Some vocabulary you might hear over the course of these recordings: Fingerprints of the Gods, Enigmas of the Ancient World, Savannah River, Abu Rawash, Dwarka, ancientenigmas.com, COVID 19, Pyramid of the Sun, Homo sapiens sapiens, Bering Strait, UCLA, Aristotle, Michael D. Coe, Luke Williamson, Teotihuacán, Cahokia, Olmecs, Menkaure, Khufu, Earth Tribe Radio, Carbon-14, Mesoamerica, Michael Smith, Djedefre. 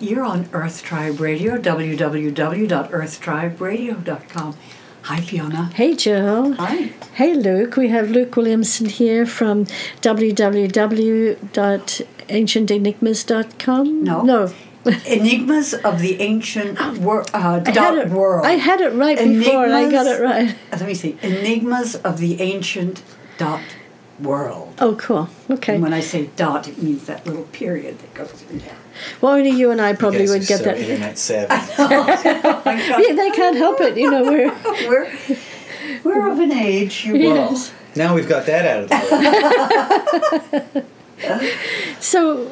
You're on Earth Tribe Radio, www.earthtriberadio.com. Hi, Fiona. Hey, Jill. Hi. Hey, Luke. We have Luke Williamson here from www.ancientenigmas.com. No. Enigmas of the Ancient World. I had it right before, and I got it right. Let me see. Enigmas of the Ancient World. Oh, cool. Okay. And when I say dot, it means that little period that goes through there. Well, only you and I probably would get so that. Internet savvy. Yeah, they can't help it. You know, we're of an age. Yes. Well, now we've got that out of the way. So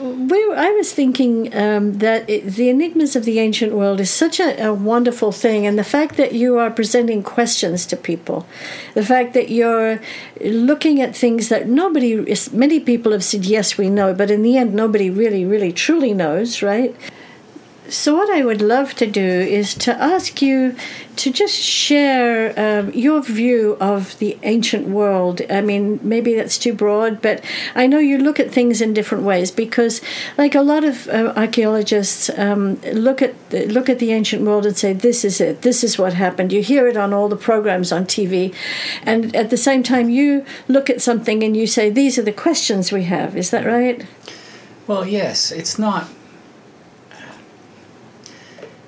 I was thinking that the Enigmas of the Ancient World is such a wonderful thing, and the fact that you are presenting questions to people, the fact that you're looking at things that many people have said, yes, we know, but in the end nobody really, really, truly knows, right? So what I would love to do is to ask you to just share your view of the ancient world. I mean, maybe that's too broad, but I know you look at things in different ways because, like a lot of archaeologists, look at the ancient world and say, this is it, this is what happened. You hear it on all the programs on TV. And at the same time, you look at something and you say, these are the questions we have. Is that right? Well, yes. It's not...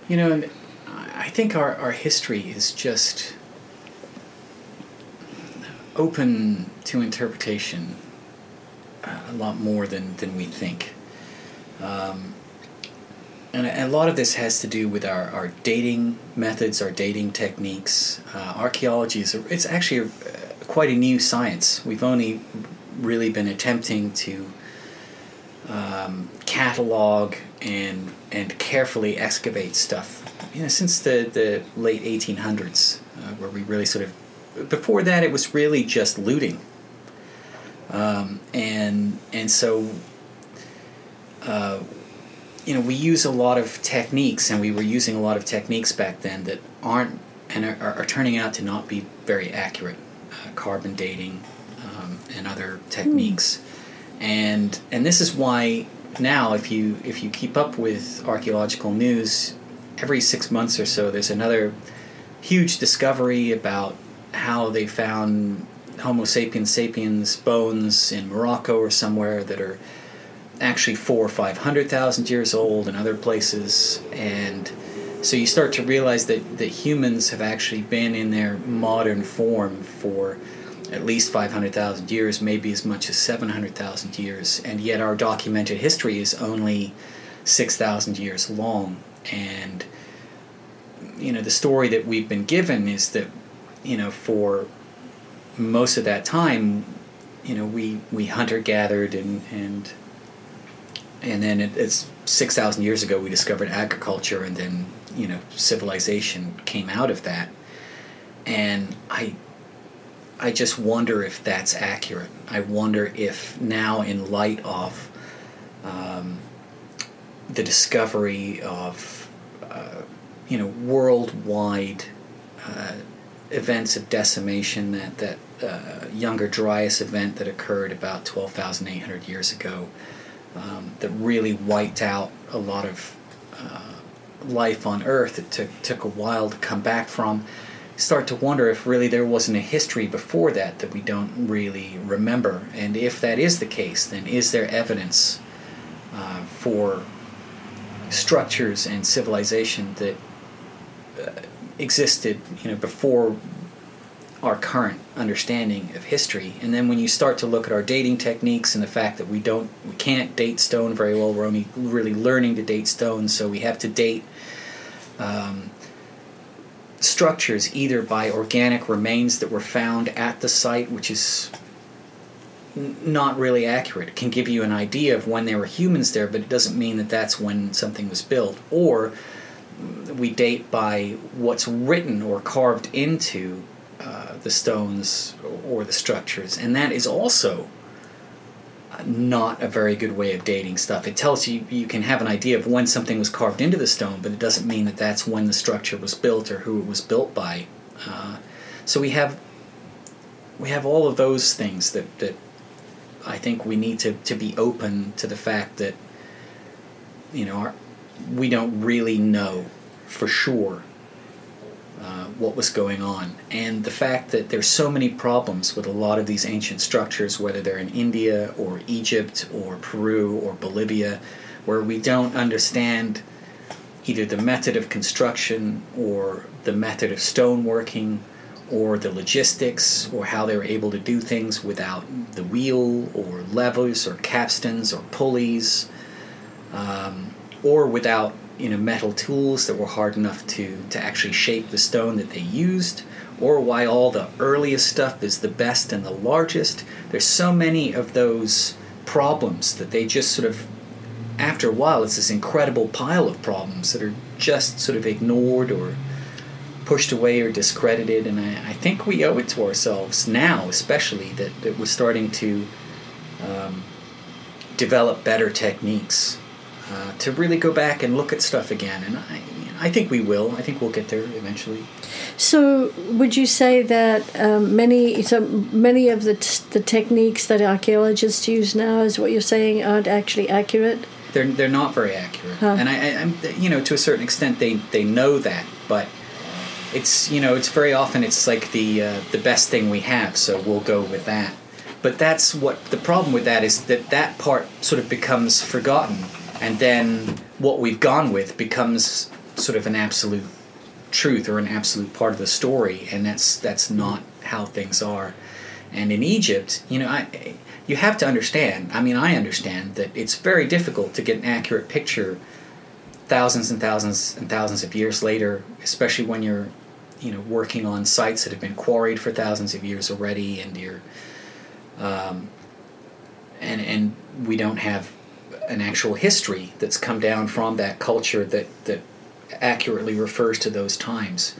You know, I think our history is just open to interpretation a lot more than we think. And a lot of this has to do with our dating methods, our dating techniques. Archaeology it's actually quite a new science. We've only really been attempting to catalog and carefully excavate stuff, you know, since the late 1800s, where we really sort of... Before that, it was really just looting. So you know, we use a lot of techniques, and we were using a lot of techniques back then that aren't... and are turning out to not be very accurate. Carbon dating and other techniques. And this is why... Now, if you keep up with archaeological news, every 6 months or so, there's another huge discovery about how they found Homo sapiens sapiens bones in Morocco or somewhere that are actually 400,000 or 500,000 years old in other places. And so you start to realize that humans have actually been in their modern form for at least 500,000 years, maybe as much as 700,000 years, and yet our documented history is only 6,000 years long. And, you know, the story that we've been given is that, you know, for most of that time, you know, we hunter-gathered and then it's 6,000 years ago we discovered agriculture, and then, you know, civilization came out of that. And I just wonder if that's accurate. I wonder if now, in light of the discovery of you know, worldwide events of decimation, that Younger Dryas event that occurred about 12,800 years ago, that really wiped out a lot of life on Earth. It took a while to come back from. Start to wonder if really there wasn't a history before that we don't really remember. And if that is the case, then is there evidence for structures and civilization that existed, you know, before our current understanding of history? And then when you start to look at our dating techniques and the fact that we can't date stone very well, we're only really learning to date stone, so we have to date structures either by organic remains that were found at the site, which is not really accurate. It can give you an idea of when there were humans there, but it doesn't mean that that's when something was built. Or we date by what's written or carved into the stones or the structures, and that is also not a very good way of dating stuff. It tells you can have an idea of when something was carved into the stone, but it doesn't mean that that's when the structure was built or who it was built by. So we have all of those things that I think we need to be open to the fact that, you know, our we don't really know for sure what was going on. And the fact that there's so many problems with a lot of these ancient structures, whether they're in India or Egypt or Peru or Bolivia, where we don't understand either the method of construction or the method of stoneworking or the logistics or how they were able to do things without the wheel or levers or capstans or pulleys, or without metal tools that were hard enough to actually shape the stone that they used, or why all the earliest stuff is the best and the largest. There's so many of those problems that they just sort of, after a while, it's this incredible pile of problems that are just sort of ignored or pushed away or discredited. And I think we owe it to ourselves now, especially, that we're starting to develop better techniques to really go back and look at stuff again. And I think we will. I think we'll get there eventually. So would you say that many of the techniques that archaeologists use now, is what you're saying, aren't actually accurate? They're not very accurate. Huh. And I'm to a certain extent they know that, but it's it's very often it's like the best thing we have, so we'll go with that. But that's what the problem with that is, that part sort of becomes forgotten, and then what we've gone with becomes sort of an absolute truth or an absolute part of the story, and that's not how things are. And in Egypt, you have to understand, I understand that it's very difficult to get an accurate picture thousands and thousands and thousands of years later, especially when you're, working on sites that have been quarried for thousands of years already, and you're, and we don't have an actual history that's come down from that culture that accurately refers to those times.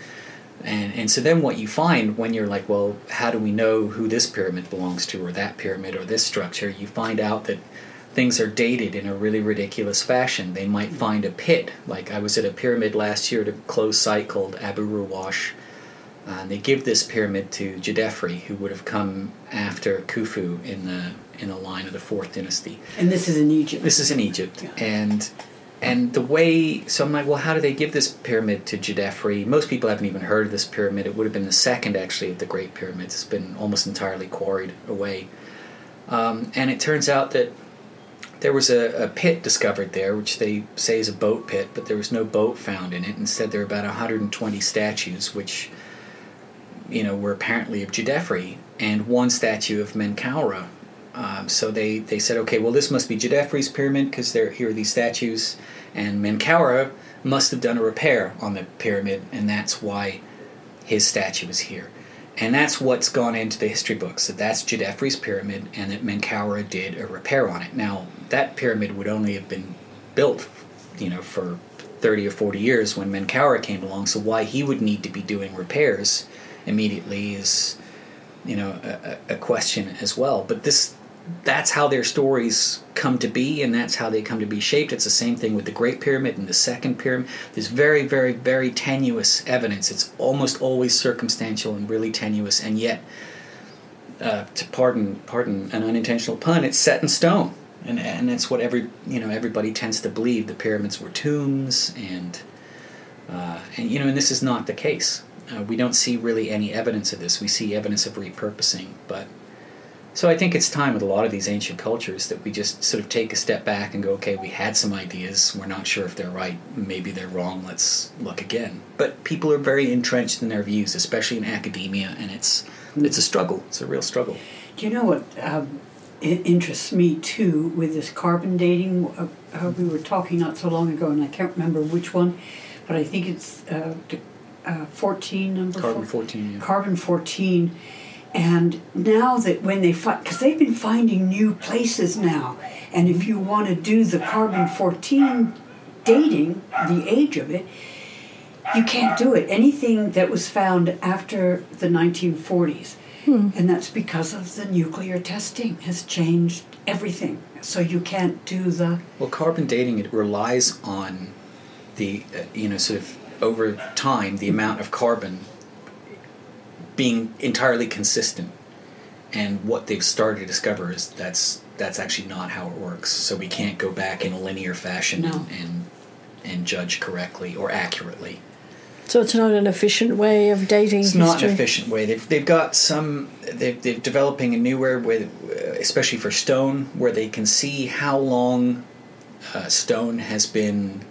And so then what you find when you're like, well, how do we know who this pyramid belongs to, or that pyramid, or this structure? You find out that things are dated in a really ridiculous fashion. They might find a pit. Like, I was at a pyramid last year at a closed site called Abu Rawash, and they give this pyramid to Djedefre, who would have come after Khufu in the line of the 4th dynasty. And this is in Egypt. This is in Egypt. Yeah. And the way, so I'm like, well, how do they give this pyramid to Djedefre? Most people haven't even heard of this pyramid. It would have been the second, actually, of the Great Pyramids. It's been almost entirely quarried away. And it turns out that there was a pit discovered there, which they say is a boat pit, but there was no boat found in it. Instead, there were about 120 statues, which, were apparently of Djedefre, and one statue of Menkaure. So they said, okay, well, this must be Djedefre's pyramid because here are these statues, and Menkaure must have done a repair on the pyramid, and that's why his statue is here. And that's what's gone into the history books, that that's Djedefre's pyramid and that Menkaure did a repair on it. Now, that pyramid would only have been built, for 30 or 40 years when Menkaure came along, so why he would need to be doing repairs immediately is, a question as well. But that's how their stories come to be, and that's how they come to be shaped. It's the same thing with the Great Pyramid and the Second Pyramid. There's very, very, very tenuous evidence. It's almost always circumstantial and really tenuous, and yet, to pardon an unintentional pun, it's set in stone, and that's what everybody tends to believe. The pyramids were tombs, and this is not the case. We don't see really any evidence of this. We see evidence of repurposing, but. So I think it's time with a lot of these ancient cultures that we just sort of take a step back and go, okay, we had some ideas. We're not sure if they're right. Maybe they're wrong. Let's look again. But people are very entrenched in their views, especially in academia, and it's a struggle. It's a real struggle. Do you know what interests me, too, with this carbon dating? We were talking not so long ago, and I can't remember which one, but I think it's 14, number Carbon-14, yeah. Carbon-14. And now that when they find, because they've been finding new places now, and if you want to do the Carbon-14 dating, the age of it, you can't do it. Anything that was found after the 1940s, and that's because of the nuclear testing has changed everything. So you can't do the... Well, carbon dating, it relies on the, sort of over time, the amount of carbon being entirely consistent, and what they've started to discover is that's actually not how it works. So we can't go back in a linear fashion. No. and and judge correctly or accurately. So it's not an efficient way of dating history? It's not an efficient way. They've got some... They're developing a new way, especially for stone, where they can see how long stone has been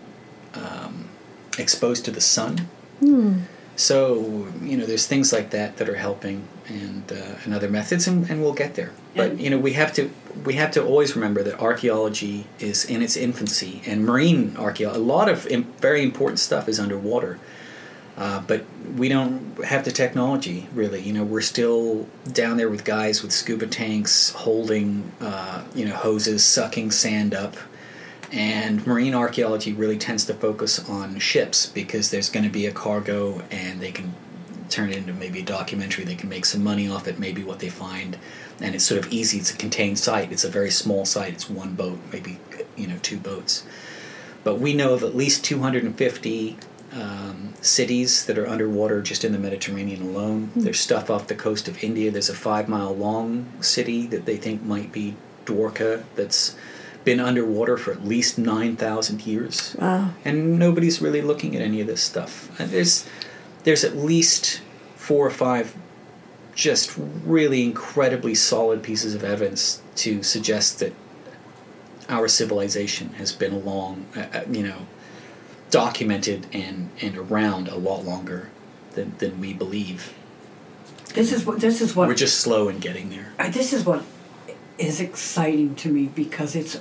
exposed to the sun. Mm. So, you know, there's things like that that are helping and other methods, and we'll get there. But, you know, we have to always remember that archaeology is in its infancy, and marine archaeology, a lot of very important stuff is underwater. But we don't have the technology, really. You know, we're still down there with guys with scuba tanks holding, hoses, sucking sand up. And marine archaeology really tends to focus on ships because there's going to be a cargo and they can turn it into maybe a documentary. They can make some money off it, maybe what they find. And it's sort of easy. It's a contained site. It's a very small site. It's one boat, maybe, two boats. But we know of at least 250... cities that are underwater just in the Mediterranean alone. Mm. There's stuff off the coast of India. There's a 5-mile-long city that they think might be Dwarka that's been underwater for at least 9,000 years. Wow. And nobody's really looking at any of this stuff. There's at least 4 or 5 just really incredibly solid pieces of evidence to suggest that our civilization has been along, documented and around a lot longer than we believe. This is what we're just slow in getting there. This is what is exciting to me because it's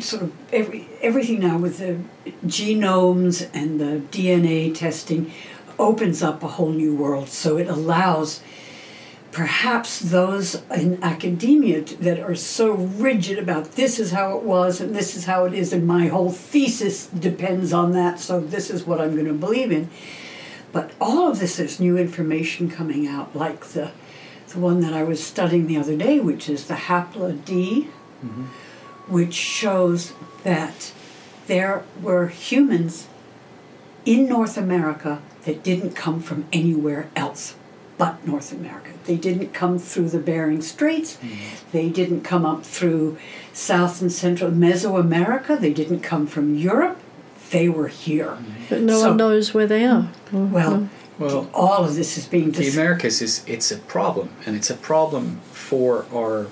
sort of everything now with the genomes and the DNA testing opens up a whole new world. So it allows perhaps those in academia that are so rigid about this is how it was and this is how it is and my whole thesis depends on that, so this is what I'm going to believe in. But all of this is new information coming out, like the one that I was studying the other day, which is the hapla-D, mm-hmm. which shows that there were humans in North America that didn't come from anywhere else but North America. They didn't come through the Bering Straits. Mm. They didn't come up through South and Central Mesoamerica. They didn't come from Europe. They were here. Mm. But no one knows where they are. Well, all of this is being discussed. The Americas, it's a problem, and it's a problem for our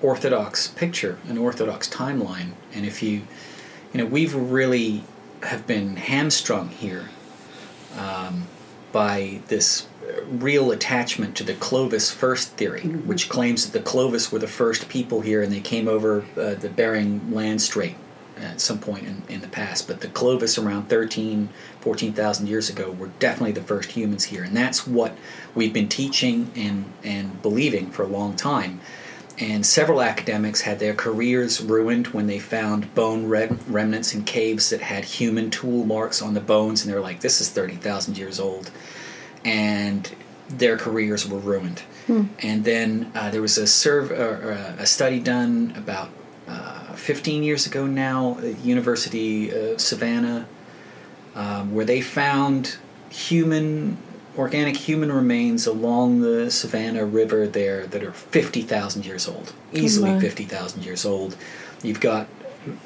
Orthodox picture, an Orthodox timeline. And if we've really have been hamstrung here by this real attachment to the Clovis first theory, mm-hmm. which claims that the Clovis were the first people here and they came over the Bering Land Strait at some point in the past. But the Clovis around 14,000 years ago were definitely the first humans here. And that's what we've been teaching and believing for a long time. And several academics had their careers ruined when they found bone remnants in caves that had human tool marks on the bones, and they're like, this is 30,000 years old. And their careers were ruined. Hmm. And then there was a study done about 15 years ago now at University of Savannah, where they found organic human remains along the Savannah River there that are 50,000 years old, easily 50,000 years old. You've got,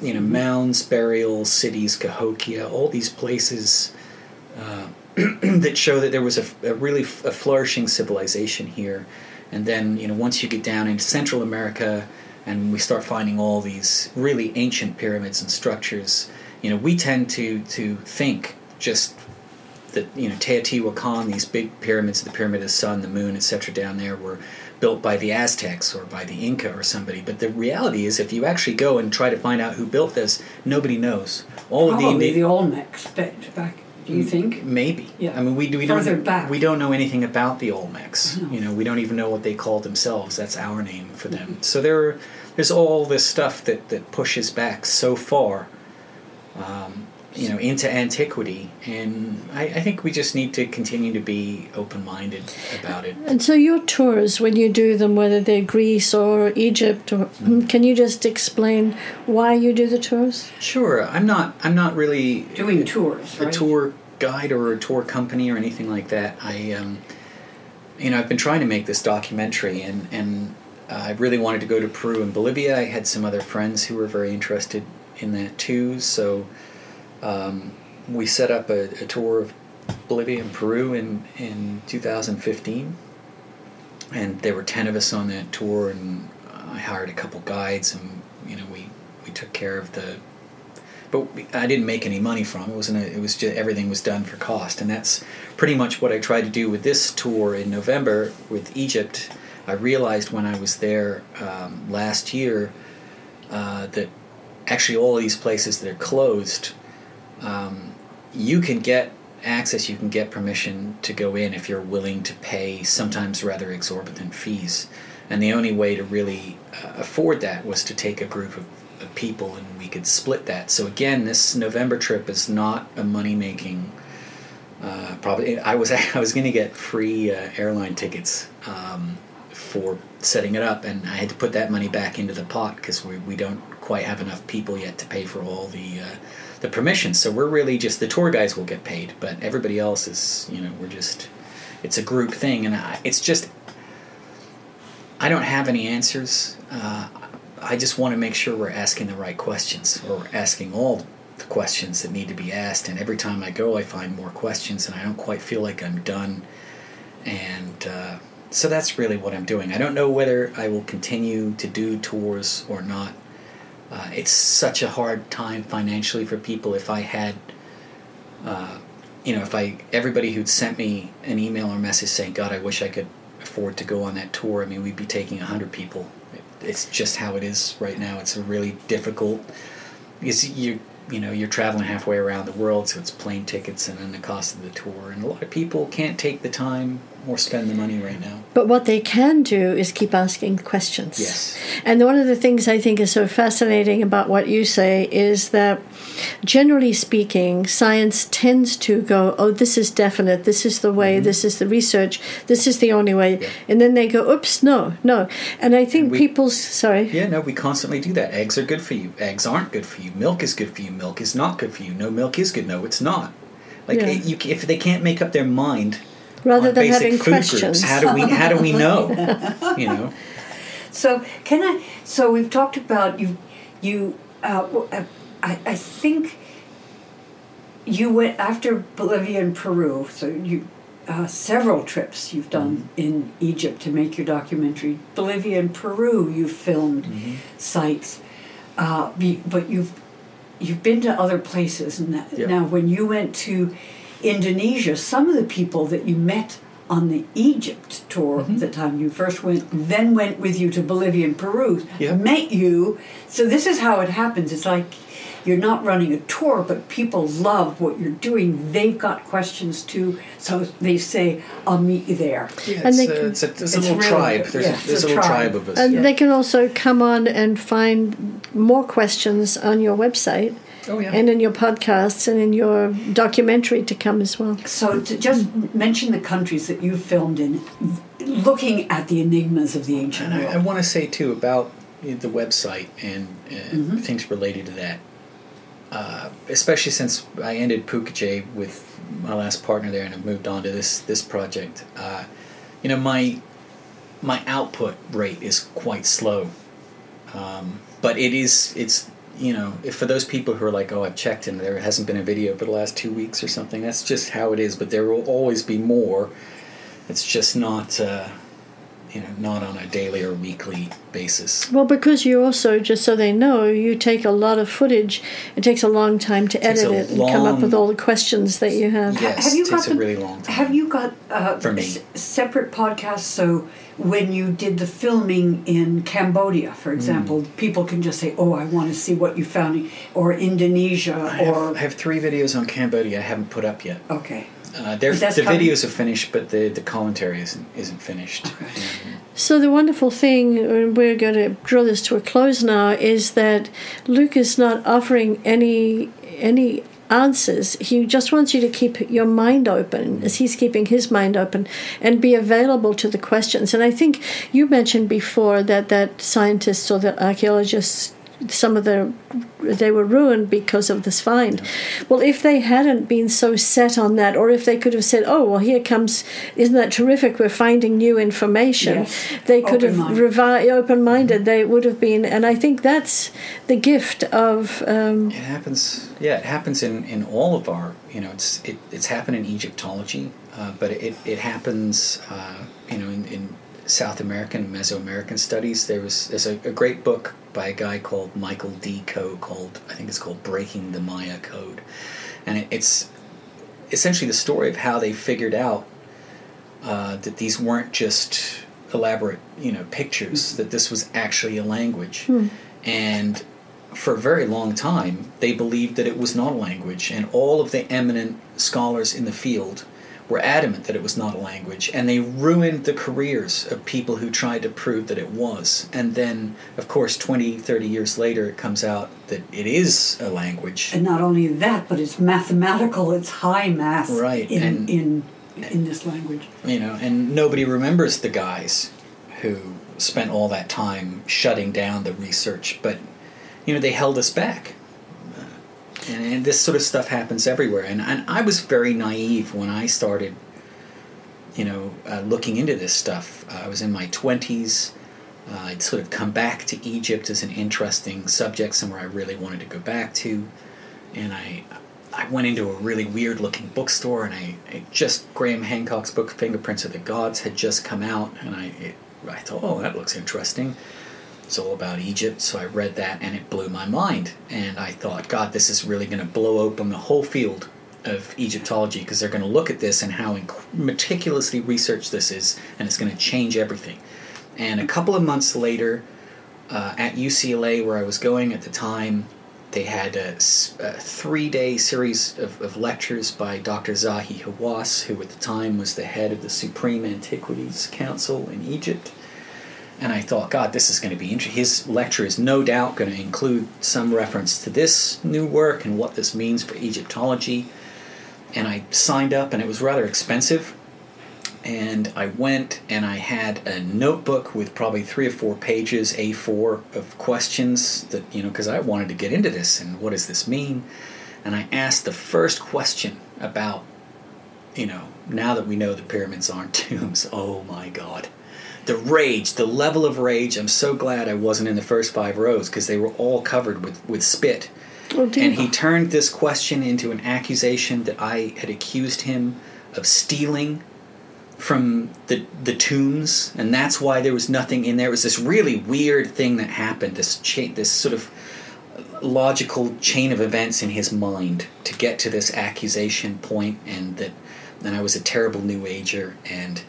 mounds, burials, cities, Cahokia, all these places that show that there was a really flourishing civilization here. And then, once you get down into Central America and we start finding all these really ancient pyramids and structures, we tend to think just that Teotihuacán, these big pyramids, the Pyramid of the Sun, the Moon, etc., down there were built by the Aztecs or by the Inca or somebody. But the reality is, if you actually go and try to find out who built this, nobody knows. Probably the Olmecs back. Do you think? Maybe. Yeah. I mean, we don't know anything about the Olmecs. No. We don't even know what they called themselves. That's our name for them. Mm-hmm. So there's all this stuff that pushes back so far. Into antiquity, and I think we just need to continue to be open-minded about it. And so your tours, when you do them, whether they're Greece or Egypt, or can you just explain why you do the tours? Sure. I'm not really doing tours, right? A tour guide or a tour company or anything like that. I've been trying to make this documentary, and I really wanted to go to Peru and Bolivia. I had some other friends who were very interested in that too, so we set up a tour of Bolivia and Peru in 2015, and there were 10 of us on that tour, and I hired a couple guides, and we took care of the... But I didn't make any money from it. It was just everything was done for cost, and that's pretty much what I tried to do with this tour in November with Egypt. I realized when I was there last year that actually all of these places that are closed, you can get access, you can get permission to go in if you're willing to pay sometimes rather exorbitant fees. And the only way to really afford that was to take a group of people, and we could split that. So again, this November trip is not a money-making... probably I was going to get free airline tickets for setting it up, and I had to put that money back into the pot because we don't quite have enough people yet to pay for all the permissions. So we're really just... the tour guys will get paid, but everybody else is, we're just... it's a group thing, and I don't have any answers. I just want to make sure we're asking the right questions, or asking all the questions that need to be asked. And every time I go, I find more questions, and I don't quite feel like I'm done. And so that's really what I'm doing. I don't know whether I will continue to do tours or not. It's such a hard time financially for people. If I had, everybody who'd sent me an email or message saying, "God, I wish I could afford to go on that tour," we'd be taking 100 people. It's just how it is right now. It's a really difficult... because you're traveling halfway around the world, so it's plane tickets and then the cost of the tour. And a lot of people can't take the time or spend the money right now. But what they can do is keep asking questions. Yes. And one of the things I think is so fascinating about what you say is that, generally speaking, science tends to go, oh, this is definite, this is the way, mm-hmm. this is the research, this is the only way. Yeah. And then they go, oops, no. And I think people... Sorry. Yeah, no, we constantly do that. Eggs are good for you. Eggs aren't good for you. Milk is good for you. Milk is not good for you. No, milk is good. No, it's not. If they can't make up their mind... rather than having questions, how do we know? So can I? So we've talked about you. I think you went after Bolivia and Peru. So you several trips you've done mm-hmm. in Egypt to make your documentary. Bolivia and Peru, you filmed mm-hmm. sites, but you've been to other places. And yep. Now, when you went to Indonesia, some of the people that you met on the Egypt tour mm-hmm. the time you first went with you to Bolivia and Peru, yep. met you. So this is how it happens. It's like you're not running a tour, but people love what you're doing. They've got questions too, so they say, "I'll meet you there." Yeah, and it's a little tribe. There's a little tribe of us. And yeah. they can also come on and find more questions on your website. Oh, yeah. And in your podcasts and in your documentary to come as well. So to just mention the countries that you filmed in, looking at the enigmas of the ancient world. I want to say, too, about the website and mm-hmm. things related to that, especially since I ended Pukajay with my last partner there and I've moved on to this project. My output rate is quite slow, but it's... if for those people who are like, oh, I've checked and there hasn't been a video for the last 2 weeks or something, that's just how it is. But there will always be more. It's just not, not on a daily or weekly basis. Well, because you also, just so they know, you take a lot of footage. It takes a long time to edit it and come up with all the questions that you have. Yes, have you got a really long time. Have you got for me. Separate podcasts? So when you did the filming in Cambodia, for example, people can just say, oh, I want to see what you found, or Indonesia. I have 3 videos on Cambodia I haven't put up yet. Okay. The videos are finished, but the commentary isn't finished. Okay. Mm-hmm. So the wonderful thing, and we're going to draw this to a close now, is that Luke is not offering any answers. He just wants you to keep your mind open, as he's keeping his mind open, and be available to the questions. And I think you mentioned before that scientists or that archaeologists some of the, they were ruined because of this find. Yeah. Well, if they hadn't been so set on that, or if they could have said, oh, well, here comes, isn't that terrific, we're finding new information. Yes. They could open-minded. Mm-hmm. They would have been, and I think that's the gift of... it happens, it happens in all of our, it's happened in Egyptology, but it happens, in South American and Mesoamerican studies. There's a great book by a guy called Michael D. Coe called Breaking the Maya Code, and it's essentially the story of how they figured out that these weren't just elaborate pictures, that this was actually a language. And for a very long time they believed that it was not a language, and all of the eminent scholars in the field were adamant that it was not a language, and they ruined the careers of people who tried to prove that it was. And then, of course, 20, 30 years later, it comes out that it is a language. And not only that, but it's mathematical, it's high math in this language. And nobody remembers the guys who spent all that time shutting down the research, but, they held us back. And this sort of stuff happens everywhere. And I was very naive when I started, looking into this stuff. I was in my 20s. I'd sort of come back to Egypt as an interesting subject, somewhere I really wanted to go back to. And I went into a really weird-looking bookstore, and Graham Hancock's book, Fingerprints of the Gods, had just come out. And I thought, oh, that looks interesting. It's all about Egypt, so I read that, and it blew my mind. And I thought, God, this is really going to blow open the whole field of Egyptology, because they're going to look at this and how meticulously researched this is, and it's going to change everything. And a couple of months later, at UCLA, where I was going at the time, they had a three-day series of lectures by Dr. Zahi Hawass, who at the time was the head of the Supreme Antiquities Council in Egypt. And I thought, God, this is going to be interesting. His lecture is no doubt going to include some reference to this new work and what this means for Egyptology. And I signed up, and it was rather expensive. And I went, and I had a notebook with probably 3 or 4 pages, A4, of questions that, because I wanted to get into this and what does this mean. And I asked the first question about, now that we know the pyramids aren't tombs, oh my God. The rage, the level of rage. I'm so glad I wasn't in the first 5 rows, because they were all covered with spit. Oh, dear. And he turned this question into an accusation that I had accused him of stealing from the tombs, and that's why there was nothing in there. It was this really weird thing that happened, this sort of logical chain of events in his mind to get to this accusation point, and that then I was a terrible New Ager, and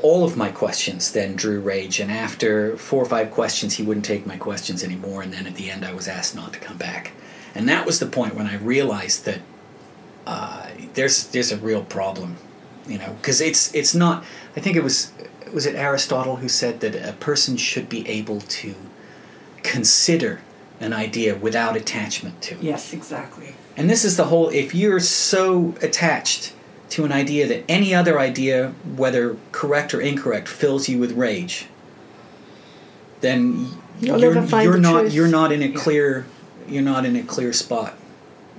all of my questions then drew rage, and after 4 or 5 questions, he wouldn't take my questions anymore, and then at the end I was asked not to come back. And that was the point when I realized that there's a real problem, because it's not... I think it was Aristotle who said that a person should be able to consider an idea without attachment to it. Yes, exactly. And this is the whole... If you're so attached to an idea that any other idea, whether correct or incorrect, fills you with rage, then you're not in a clear spot,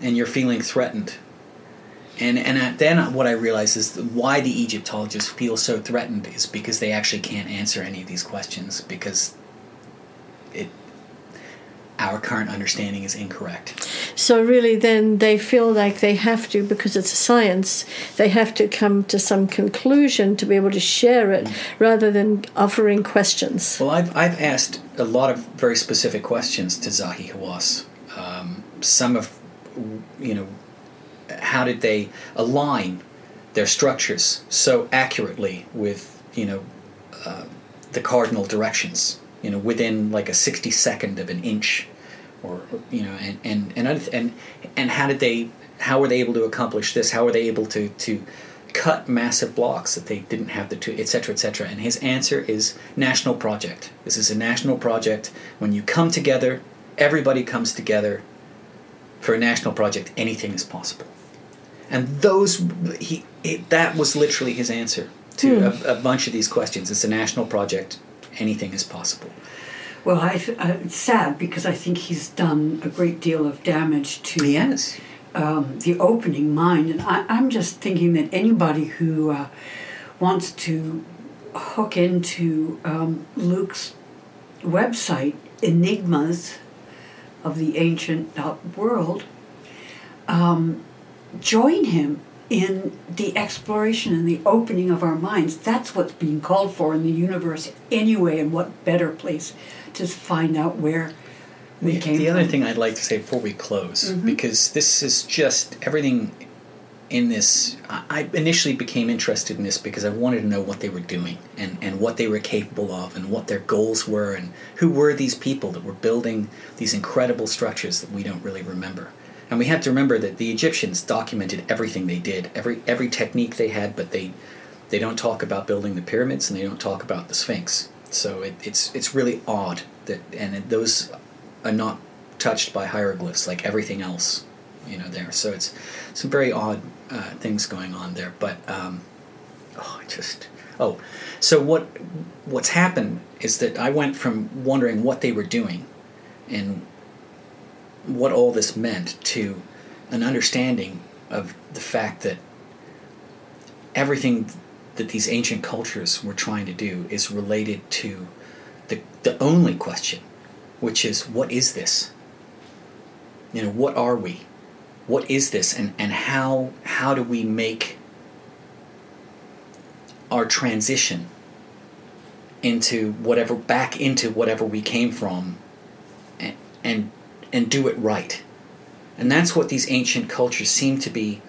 and you're feeling threatened. And then what I realized is why the Egyptologists feel so threatened is because they actually can't answer any of these questions, because our current understanding is incorrect. So really then they feel like they have to, because it's a science, they have to come to some conclusion to be able to share it, rather than offering questions. Well, I've asked a lot of very specific questions to Zahi Hawass. Some of, how did they align their structures so accurately with, the cardinal directions? Within like a 60-second of an inch, and how were they able to accomplish this? How were they able to cut massive blocks that they didn't have the tool, et cetera, et cetera? And his answer is national project. This is a national project. When you come together, everybody comes together for a national project. Anything is possible. And that was literally his answer to a bunch of these questions. It's a national project. Anything is possible. Well, it's sad because I think he's done a great deal of damage to the opening mind. And I'm just thinking that anybody who wants to hook into Luke's website, Enigmas of the Ancient World, join him in the exploration and the opening of our minds. That's what's being called for in the universe anyway, and what better place to find out where we came from. The other thing I'd like to say before we close, because this is just everything in this. I initially became interested in this because I wanted to know what they were doing and what they were capable of and what their goals were and who were these people that were building these incredible structures that we don't really remember. And we have to remember that the Egyptians documented everything they did, every technique they had, but they don't talk about building the pyramids and they don't talk about the Sphinx. So it's really odd that, and those are not touched by hieroglyphs like everything else, there. So it's some very odd things going on there. But so what's happened is that I went from wondering what they were doing and what all this meant to an understanding of the fact that everything that these ancient cultures were trying to do is related to the only question, which is, what is this? What are we? What is this? And how do we make our transition into whatever we came from and do it right? And that's what these ancient cultures seem to be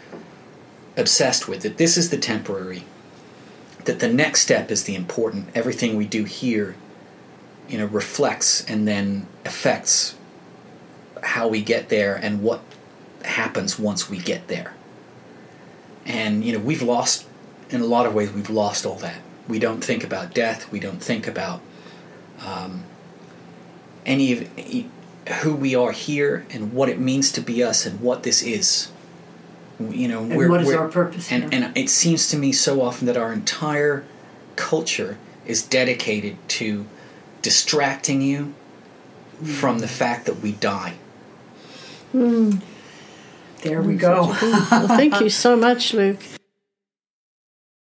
obsessed with, that this is the temporary, that the next step is the important. Everything we do here, reflects and then affects how we get there and what happens once we get there. And, we've lost, in a lot of ways, we've lost all that. We don't think about death. We don't think about any of who we are here and what it means to be us and what this is. And what is our purpose here? And it seems to me so often that our entire culture is dedicated to distracting you from the fact that we die. There we go. Well, thank you so much, Luke.